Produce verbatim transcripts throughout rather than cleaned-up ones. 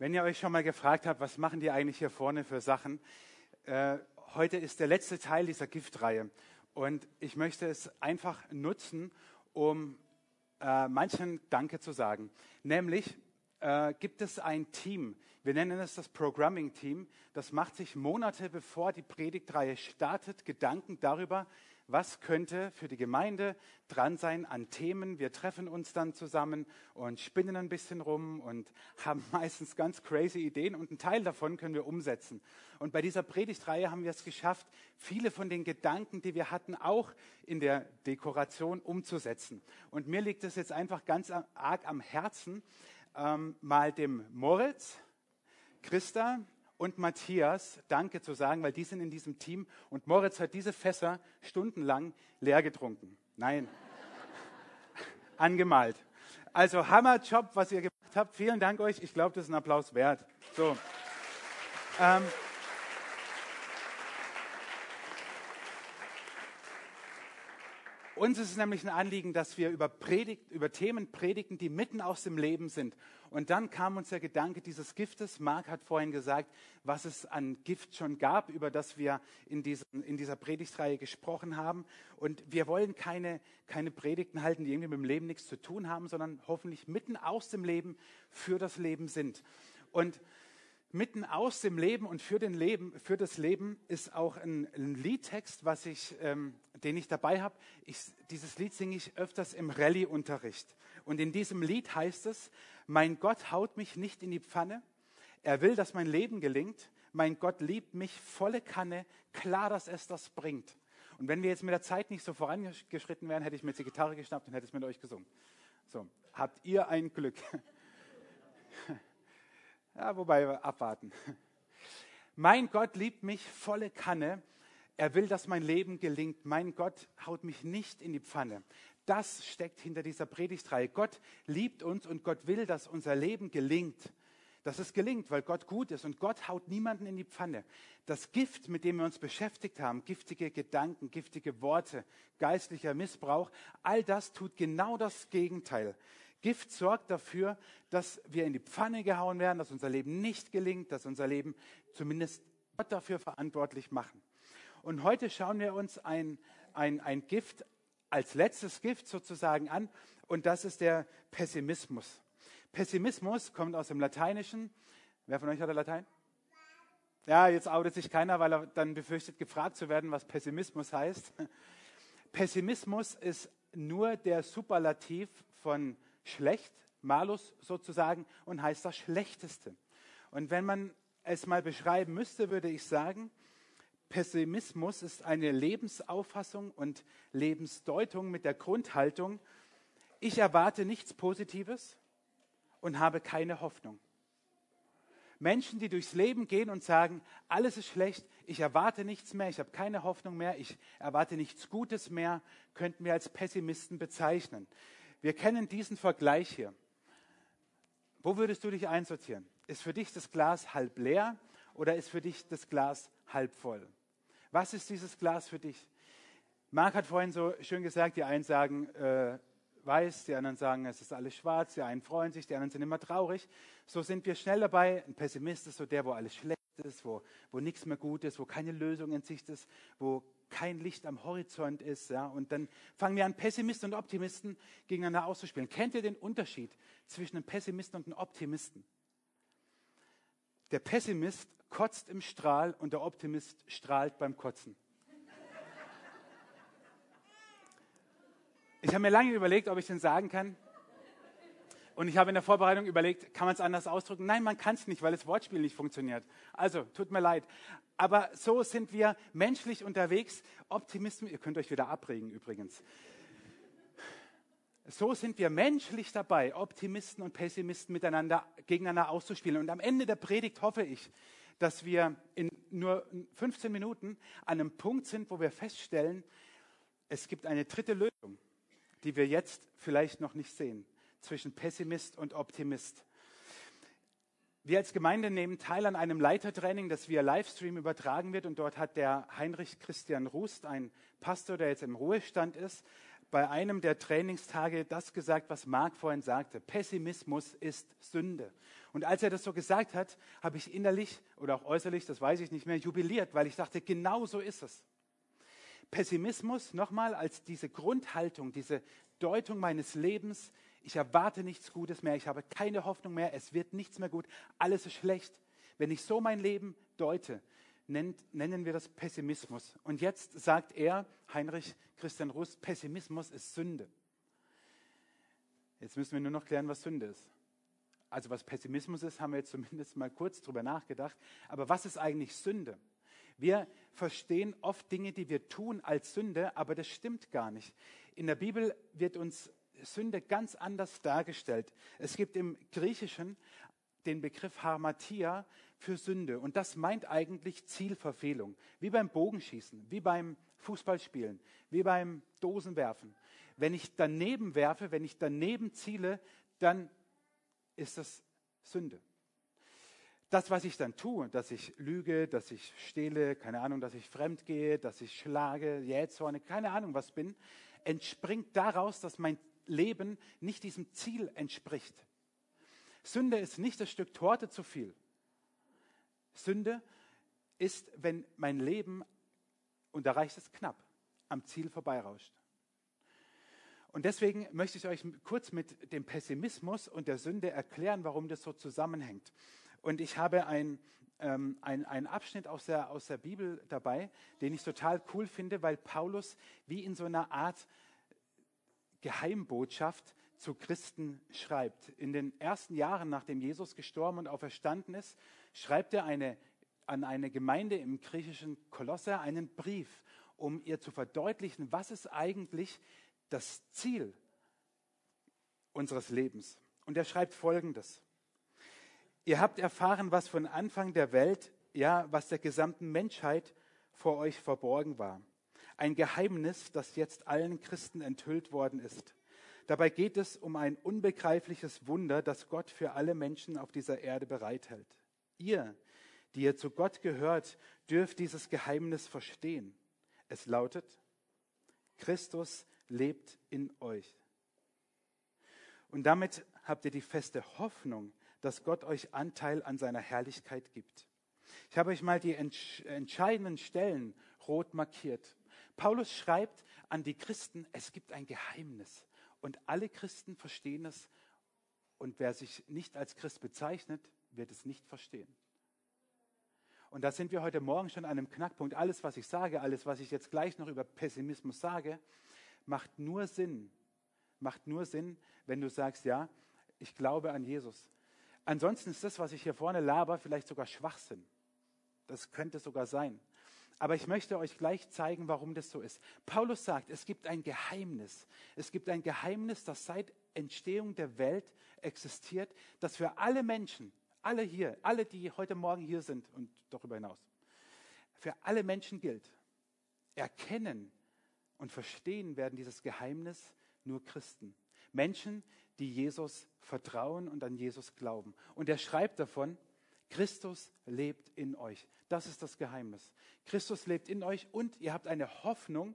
Wenn ihr euch schon mal gefragt habt, was machen die eigentlich hier vorne für Sachen, äh, heute ist der letzte Teil dieser Giftreihe. Und ich möchte es einfach nutzen, um äh, manchen Danke zu sagen. Nämlich äh, gibt es ein Team, wir nennen es das Programming-Team, das macht sich Monate bevor die Predigtreihe startet, Gedanken darüber, was könnte für die Gemeinde dran sein an Themen. Wir treffen uns dann zusammen und spinnen ein bisschen rum und haben meistens ganz crazy Ideen und einen Teil davon können wir umsetzen. Und bei dieser Predigtreihe haben wir es geschafft, viele von den Gedanken, die wir hatten, auch in der Dekoration umzusetzen. Und mir liegt es jetzt einfach ganz arg am Herzen, ähm, mal dem Moritz, Christa und Matthias Danke zu sagen, weil die sind in diesem Team. Und Moritz hat diese Fässer stundenlang leer getrunken. Nein, angemalt. Also Hammerjob, was ihr gemacht habt. Vielen Dank euch. Ich glaube, das ist ein Applaus wert. So. Ähm. Uns ist es nämlich ein Anliegen, dass wir über, Predigt, über Themen predigen, die mitten aus dem Leben sind. Und dann kam uns der Gedanke dieses Giftes. Marc hat vorhin gesagt, was es an Gift schon gab, über das wir in, diesen, in dieser Predigtreihe gesprochen haben. Und wir wollen keine, keine Predigten halten, die irgendwie mit dem Leben nichts zu tun haben, sondern hoffentlich mitten aus dem Leben für das Leben sind. Und mitten aus dem Leben und für, den Leben, für das Leben ist auch ein, ein Liedtext, was ich, ähm, den ich dabei habe. Dieses Lied singe ich öfters im Rallye-Unterricht. Und in diesem Lied heißt es, mein Gott haut mich nicht in die Pfanne, er will, dass mein Leben gelingt, mein Gott liebt mich volle Kanne, klar, dass es das bringt. Und wenn wir jetzt mit der Zeit nicht so vorangeschritten wären, hätte ich mir jetzt die Gitarre geschnappt und hätte es mit euch gesungen. So, habt ihr ein Glück. Ja, wobei wir abwarten. Mein Gott liebt mich volle Kanne. Er will, dass mein Leben gelingt. Mein Gott haut mich nicht in die Pfanne. Das steckt hinter dieser Predigtreihe. Gott liebt uns und Gott will, dass unser Leben gelingt. Dass es gelingt, weil Gott gut ist. Und Gott haut niemanden in die Pfanne. Das Gift, mit dem wir uns beschäftigt haben, giftige Gedanken, giftige Worte, geistlicher Missbrauch, all das tut genau das Gegenteil. Gift sorgt dafür, dass wir in die Pfanne gehauen werden, dass unser Leben nicht gelingt, dass unser Leben zumindest Gott dafür verantwortlich machen. Und heute schauen wir uns ein, ein, ein Gift, als letztes Gift sozusagen an, und das ist der Pessimismus. Pessimismus kommt aus dem Lateinischen. Wer von euch hatte Latein? Ja, jetzt outet sich keiner, weil er dann befürchtet, gefragt zu werden, was Pessimismus heißt. Pessimismus ist nur der Superlativ von schlecht, malus sozusagen, und heißt das Schlechteste. Und wenn man es mal beschreiben müsste, würde ich sagen, Pessimismus ist eine Lebensauffassung und Lebensdeutung mit der Grundhaltung, ich erwarte nichts Positives und habe keine Hoffnung. Menschen, die durchs Leben gehen und sagen, alles ist schlecht, ich erwarte nichts mehr, ich habe keine Hoffnung mehr, ich erwarte nichts Gutes mehr, könnten wir als Pessimisten bezeichnen. Wir kennen diesen Vergleich hier. Wo würdest du dich einsortieren? Ist für dich das Glas halb leer oder ist für dich das Glas halb voll? Was ist dieses Glas für dich? Marc hat vorhin so schön gesagt, die einen sagen äh, weiß, die anderen sagen, es ist alles schwarz, die einen freuen sich, die anderen sind immer traurig. So sind wir schnell dabei. Ein Pessimist ist so der, wo alles schlecht ist, wo, wo nichts mehr gut ist, wo keine Lösung in Sicht ist, wo kein Licht am Horizont ist, ja, und dann fangen wir an, Pessimisten und Optimisten gegeneinander auszuspielen. Kennt ihr den Unterschied zwischen einem Pessimisten und einem Optimisten? Der Pessimist kotzt im Strahl und der Optimist strahlt beim Kotzen. Ich habe mir lange überlegt, ob ich den sagen kann. Und ich habe in der Vorbereitung überlegt, kann man es anders ausdrücken? Nein, man kann es nicht, weil das Wortspiel nicht funktioniert. Also, tut mir leid. Aber so sind wir menschlich unterwegs. Optimismus, ihr könnt euch wieder abregen übrigens. So sind wir menschlich dabei, Optimisten und Pessimisten miteinander gegeneinander auszuspielen. Und am Ende der Predigt hoffe ich, dass wir in nur fünfzehn Minuten an einem Punkt sind, wo wir feststellen, es gibt eine dritte Lösung, die wir jetzt vielleicht noch nicht sehen, zwischen Pessimist und Optimist. Wir als Gemeinde nehmen teil an einem Leitertraining, das via Livestream übertragen wird, und dort hat der Heinrich Christian Rust, ein Pastor, der jetzt im Ruhestand ist, bei einem der Trainingstage das gesagt, was Marc vorhin sagte. Pessimismus ist Sünde. Und als er das so gesagt hat, habe ich innerlich oder auch äußerlich, das weiß ich nicht mehr, jubiliert, weil ich dachte, genau so ist es. Pessimismus, nochmal als diese Grundhaltung, diese Deutung meines Lebens, ich erwarte nichts Gutes mehr, ich habe keine Hoffnung mehr, es wird nichts mehr gut, alles ist schlecht. Wenn ich so mein Leben deute, nennt, nennen wir das Pessimismus. Und jetzt sagt er, Heinrich Christian Rust, Pessimismus ist Sünde. Jetzt müssen wir nur noch klären, was Sünde ist. Also was Pessimismus ist, haben wir jetzt zumindest mal kurz drüber nachgedacht. Aber was ist eigentlich Sünde? Wir verstehen oft Dinge, die wir tun, als Sünde, aber das stimmt gar nicht. In der Bibel wird uns Sünde ganz anders dargestellt. Es gibt im Griechischen den Begriff Hamartia für Sünde. Und das meint eigentlich Zielverfehlung. Wie beim Bogenschießen, wie beim Fußballspielen, wie beim Dosenwerfen. Wenn ich daneben werfe, wenn ich daneben ziele, dann ist das Sünde. Das, was ich dann tue, dass ich lüge, dass ich stehle, keine Ahnung, dass ich fremd gehe, dass ich schlage, jähzorne, keine Ahnung, was bin, entspringt daraus, dass mein Leben nicht diesem Ziel entspricht. Sünde ist nicht das Stück Torte zu viel. Sünde ist, wenn mein Leben, und da reicht es knapp, am Ziel vorbeirauscht. Und deswegen möchte ich euch kurz mit dem Pessimismus und der Sünde erklären, warum das so zusammenhängt. Und ich habe ein, ähm, ein, einen Abschnitt aus der, aus der Bibel dabei, den ich total cool finde, weil Paulus wie in so einer Art Geheimbotschaft zu Christen schreibt. In den ersten Jahren, nachdem Jesus gestorben und auferstanden ist, schreibt er eine, an eine Gemeinde im griechischen Kolossern einen Brief, um ihr zu verdeutlichen, was ist eigentlich das Ziel unseres Lebens. Und er schreibt Folgendes. Ihr habt erfahren, was von Anfang der Welt, ja, was der gesamten Menschheit vor euch verborgen war. Ein Geheimnis, das jetzt allen Christen enthüllt worden ist. Dabei geht es um ein unbegreifliches Wunder, das Gott für alle Menschen auf dieser Erde bereithält. Ihr, die ihr zu Gott gehört, dürft dieses Geheimnis verstehen. Es lautet: Christus lebt in euch. Und damit habt ihr die feste Hoffnung, dass Gott euch Anteil an seiner Herrlichkeit gibt. Ich habe euch mal die entsch- entscheidenden Stellen rot markiert. Paulus schreibt an die Christen, es gibt ein Geheimnis. Und alle Christen verstehen es. Und wer sich nicht als Christ bezeichnet, wird es nicht verstehen. Und da sind wir heute Morgen schon an einem Knackpunkt. Alles, was ich sage, alles, was ich jetzt gleich noch über Pessimismus sage, macht nur Sinn. Macht nur Sinn, wenn du sagst, ja, ich glaube an Jesus. Ansonsten ist das, was ich hier vorne laber, vielleicht sogar Schwachsinn. Das könnte sogar sein. Aber ich möchte euch gleich zeigen, warum das so ist. Paulus sagt, es gibt ein Geheimnis. Es gibt ein Geheimnis, das seit Entstehung der Welt existiert, das für alle Menschen, alle hier, alle, die heute Morgen hier sind und darüber hinaus, für alle Menschen gilt. Erkennen und verstehen werden dieses Geheimnis nur Christen. Menschen, die Jesus vertrauen und an Jesus glauben. Und er schreibt davon, Christus lebt in euch. Das ist das Geheimnis. Christus lebt in euch und ihr habt eine Hoffnung,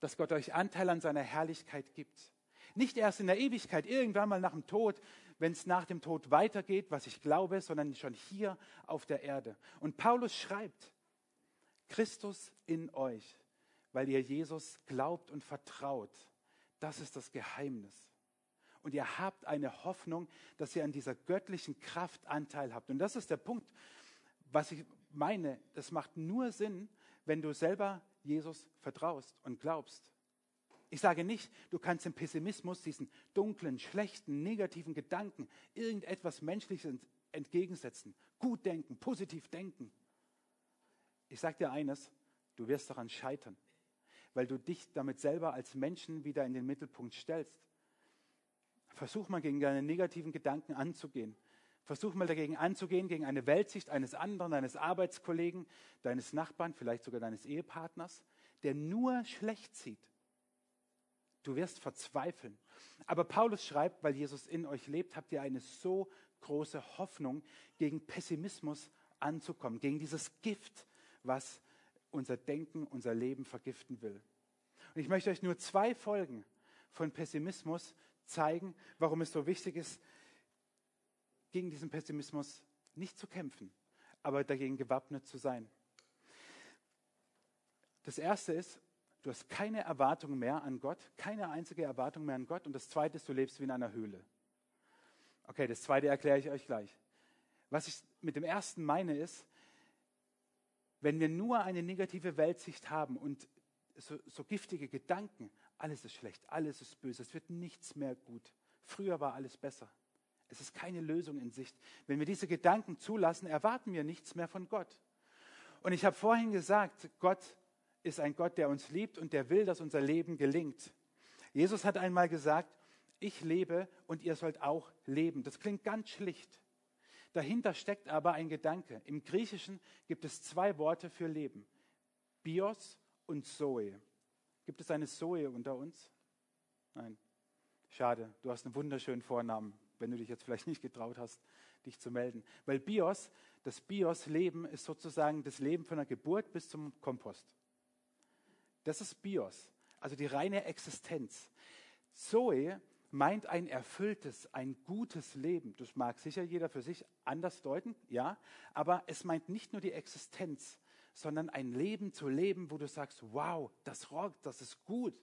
dass Gott euch Anteil an seiner Herrlichkeit gibt. Nicht erst in der Ewigkeit, irgendwann mal nach dem Tod, wenn es nach dem Tod weitergeht, was ich glaube, sondern schon hier auf der Erde. Und Paulus schreibt, Christus in euch, weil ihr Jesus glaubt und vertraut. Das ist das Geheimnis. Und ihr habt eine Hoffnung, dass ihr an dieser göttlichen Kraft Anteil habt. Und das ist der Punkt, was ich meine. Das macht nur Sinn, wenn du selber Jesus vertraust und glaubst. Ich sage nicht, du kannst im Pessimismus diesen dunklen, schlechten, negativen Gedanken irgendetwas Menschliches entgegensetzen. Gut denken, positiv denken. Ich sage dir eines, du wirst daran scheitern, weil du dich damit selber als Menschen wieder in den Mittelpunkt stellst. Versuch mal, gegen deine negativen Gedanken anzugehen. Versuch mal, dagegen anzugehen, gegen eine Weltsicht eines anderen, deines Arbeitskollegen, deines Nachbarn, vielleicht sogar deines Ehepartners, der nur schlecht sieht. Du wirst verzweifeln. Aber Paulus schreibt, weil Jesus in euch lebt, habt ihr eine so große Hoffnung, gegen Pessimismus anzukommen, gegen dieses Gift, was unser Denken, unser Leben vergiften will. Und ich möchte euch nur zwei Folgen von Pessimismus zeigen, warum es so wichtig ist, gegen diesen Pessimismus nicht zu kämpfen, aber dagegen gewappnet zu sein. Das erste ist, du hast keine Erwartung mehr an Gott, keine einzige Erwartung mehr an Gott. Und das zweite ist, du lebst wie in einer Höhle. Okay, das zweite erkläre ich euch gleich. Was ich mit dem ersten meine ist, wenn wir nur eine negative Weltsicht haben und so, so giftige Gedanken, alles ist schlecht, alles ist böse, es wird nichts mehr gut. Früher war alles besser. Es ist keine Lösung in Sicht. Wenn wir diese Gedanken zulassen, erwarten wir nichts mehr von Gott. Und ich habe vorhin gesagt, Gott ist ein Gott, der uns liebt und der will, dass unser Leben gelingt. Jesus hat einmal gesagt, ich lebe und ihr sollt auch leben. Das klingt ganz schlicht. Dahinter steckt aber ein Gedanke. Im Griechischen gibt es zwei Worte für Leben. Bios und Zoe. Gibt es eine Zoe unter uns? Nein. Schade, du hast einen wunderschönen Vornamen, wenn du dich jetzt vielleicht nicht getraut hast, dich zu melden. Weil Bios, das Bios-Leben ist sozusagen das Leben von der Geburt bis zum Kompost. Das ist Bios, also die reine Existenz. Zoe meint ein erfülltes, ein gutes Leben. Das mag sicher jeder für sich anders deuten, ja, aber es meint nicht nur die Existenz, sondern ein Leben zu leben, wo du sagst, wow, das rockt, das ist gut.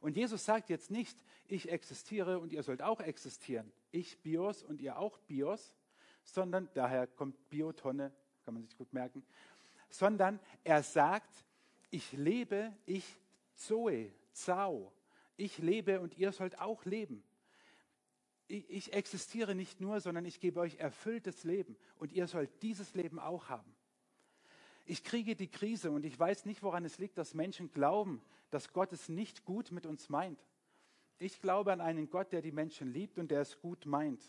Und Jesus sagt jetzt nicht, ich existiere und ihr sollt auch existieren. Ich Bios und ihr auch Bios, sondern, daher kommt Biotonne, kann man sich gut merken, sondern er sagt, ich lebe, ich Zoe, Zao. Ich lebe und ihr sollt auch leben. Ich, ich existiere nicht nur, sondern ich gebe euch erfülltes Leben und ihr sollt dieses Leben auch haben. Ich kriege die Krise und ich weiß nicht, woran es liegt, dass Menschen glauben, dass Gott es nicht gut mit uns meint. Ich glaube an einen Gott, der die Menschen liebt und der es gut meint.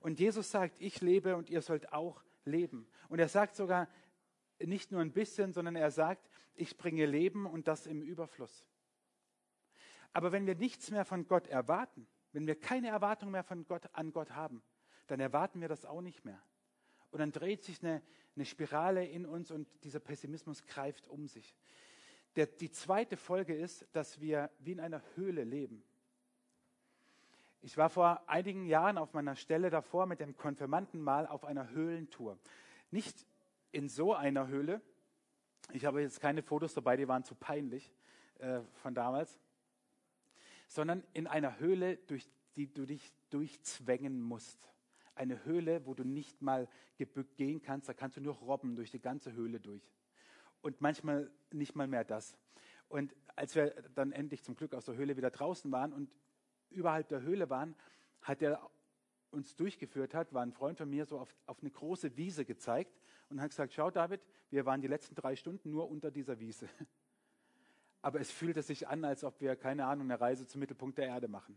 Und Jesus sagt, ich lebe und ihr sollt auch leben. Und er sagt sogar nicht nur ein bisschen, sondern er sagt, ich bringe Leben und das im Überfluss. Aber wenn wir nichts mehr von Gott erwarten, wenn wir keine Erwartung mehr von Gott an Gott haben, dann erwarten wir das auch nicht mehr. Und dann dreht sich eine, eine Spirale in uns und dieser Pessimismus greift um sich. Der, die zweite Folge ist, dass wir wie in einer Höhle leben. Ich war vor einigen Jahren auf meiner Stelle davor mit dem Konfirmanden mal auf einer Höhlentour. Nicht in so einer Höhle. Ich habe jetzt keine Fotos dabei, die waren zu peinlich äh, von damals. Sondern in einer Höhle, durch die du dich durchzwängen musst. Eine Höhle, wo du nicht mal gebückt gehen kannst, da kannst du nur robben durch die ganze Höhle durch. Und manchmal nicht mal mehr das. Und als wir dann endlich zum Glück aus der Höhle wieder draußen waren und überhalb der Höhle waren, hat der uns durchgeführt hat, war ein Freund von mir so auf, auf eine große Wiese gezeigt und hat gesagt, schau David, wir waren die letzten drei Stunden nur unter dieser Wiese. Aber es fühlte sich an, als ob wir, keine Ahnung, eine Reise zum Mittelpunkt der Erde machen.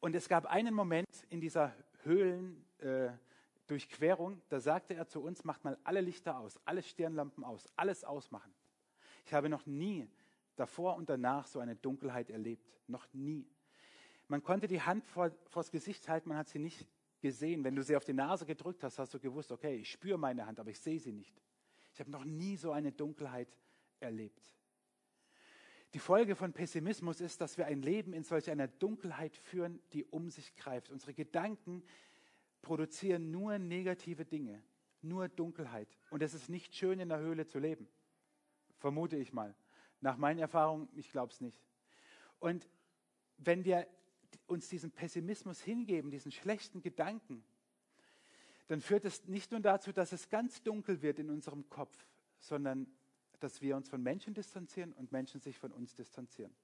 Und es gab einen Moment in dieser Höhlendurchquerung, äh, da sagte er zu uns, macht mal alle Lichter aus, alle Stirnlampen aus, alles ausmachen. Ich habe noch nie davor und danach so eine Dunkelheit erlebt, noch nie. Man konnte die Hand vor, vors Gesicht halten, man hat sie nicht gesehen. Wenn du sie auf die Nase gedrückt hast, hast du gewusst, okay, ich spüre meine Hand, aber ich sehe sie nicht. Ich habe noch nie so eine Dunkelheit erlebt. Die Folge von Pessimismus ist, dass wir ein Leben in solch einer Dunkelheit führen, die um sich greift. Unsere Gedanken produzieren nur negative Dinge, nur Dunkelheit. Und es ist nicht schön, in der Höhle zu leben, vermute ich mal. Nach meinen Erfahrungen, ich glaube es nicht. Und wenn wir uns diesem Pessimismus hingeben, diesen schlechten Gedanken, dann führt es nicht nur dazu, dass es ganz dunkel wird in unserem Kopf, sondern dass wir uns von Menschen distanzieren und Menschen sich von uns distanzieren.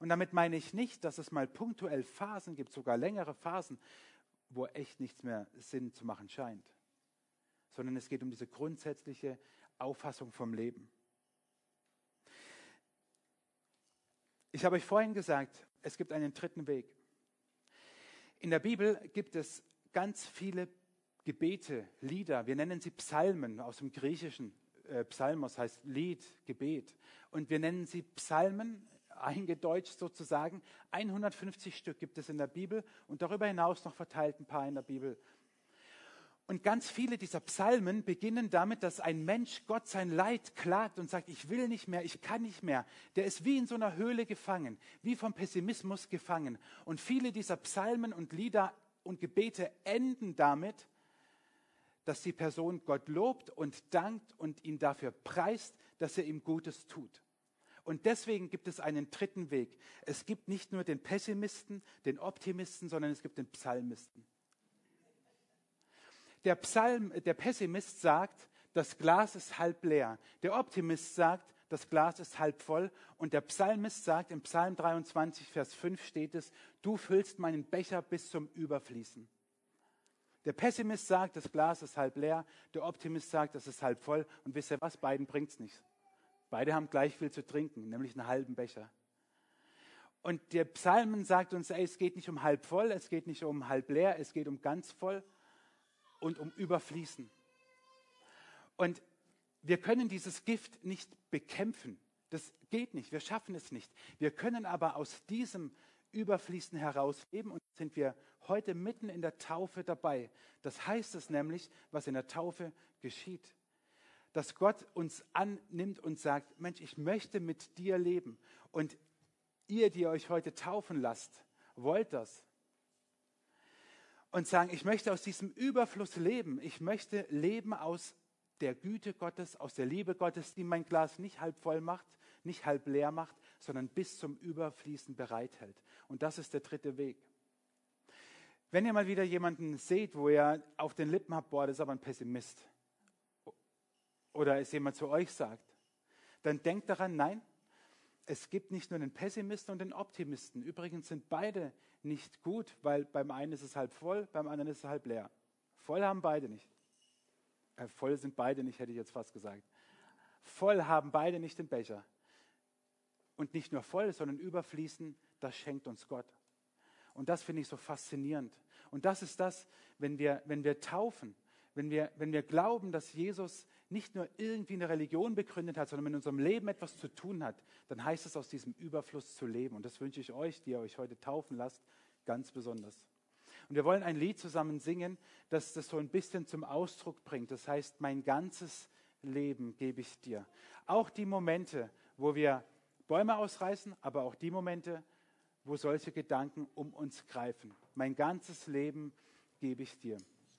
Und damit meine ich nicht, dass es mal punktuell Phasen gibt, sogar längere Phasen, wo echt nichts mehr Sinn zu machen scheint, sondern es geht um diese grundsätzliche Auffassung vom Leben. Ich habe euch vorhin gesagt, es gibt einen dritten Weg. In der Bibel gibt es ganz viele Gebete, Lieder, wir nennen sie Psalmen aus dem Griechischen. Psalmos heißt Lied, Gebet. Und wir nennen sie Psalmen, eingedeutscht sozusagen. hundertfünfzig Stück gibt es in der Bibel und darüber hinaus noch verteilt ein paar in der Bibel. Und ganz viele dieser Psalmen beginnen damit, dass ein Mensch Gott sein Leid klagt und sagt, ich will nicht mehr, ich kann nicht mehr. Der ist wie in so einer Höhle gefangen, wie vom Pessimismus gefangen. Und viele dieser Psalmen und Lieder und Gebete enden damit, dass die Person Gott lobt und dankt und ihn dafür preist, dass er ihm Gutes tut. Und deswegen gibt es einen dritten Weg. Es gibt nicht nur den Pessimisten, den Optimisten, sondern es gibt den Psalmisten. Der Psalm, der Pessimist sagt, das Glas ist halb leer. Der Optimist sagt, das Glas ist halb voll. Und der Psalmist sagt, im Psalm dreiundzwanzig, Vers fünf steht es, du füllst meinen Becher bis zum Überfließen. Der Pessimist sagt, das Glas ist halb leer. Der Optimist sagt, das ist halb voll. Und wisst ihr was? Beiden bringt's nichts. Beide haben gleich viel zu trinken, nämlich einen halben Becher. Und der Psalmen sagt uns, ey, es geht nicht um halb voll, es geht nicht um halb leer, es geht um ganz voll und um Überfließen. Und wir können dieses Gift nicht bekämpfen. Das geht nicht, wir schaffen es nicht. Wir können aber aus diesem Überfließen herausleben und sind wir heute mitten in der Taufe dabei. Das heißt es nämlich, was in der Taufe geschieht. Dass Gott uns annimmt und sagt, Mensch, ich möchte mit dir leben. Und ihr, die euch heute taufen lasst, wollt das. Und sagen, ich möchte aus diesem Überfluss leben. Ich möchte leben aus der Güte Gottes, aus der Liebe Gottes, die mein Glas nicht halb voll macht, nicht halb leer macht, sondern bis zum Überfließen bereithält. Und das ist der dritte Weg. Wenn ihr mal wieder jemanden seht, wo ihr auf den Lippen habt, boah, das ist aber ein Pessimist. Oder es jemand zu euch sagt, dann denkt daran, nein, es gibt nicht nur den Pessimisten und den Optimisten. Übrigens sind beide nicht gut, weil beim einen ist es halb voll, beim anderen ist es halb leer. Voll haben beide nicht. Äh, voll sind beide nicht, hätte ich jetzt fast gesagt. Voll haben beide nicht den Becher. Und nicht nur voll, sondern überfließen, das schenkt uns Gott. Und das finde ich so faszinierend. Und das ist das, wenn wir, wenn wir taufen, Wenn wir, wenn wir glauben, dass Jesus nicht nur irgendwie eine Religion begründet hat, sondern mit unserem Leben etwas zu tun hat, dann heißt es, aus diesem Überfluss zu leben. Und das wünsche ich euch, die ihr euch heute taufen lasst, ganz besonders. Und wir wollen ein Lied zusammen singen, das das so ein bisschen zum Ausdruck bringt. Das heißt, mein ganzes Leben gebe ich dir. Auch die Momente, wo wir Bäume ausreißen, aber auch die Momente, wo solche Gedanken um uns greifen. Mein ganzes Leben gebe ich dir.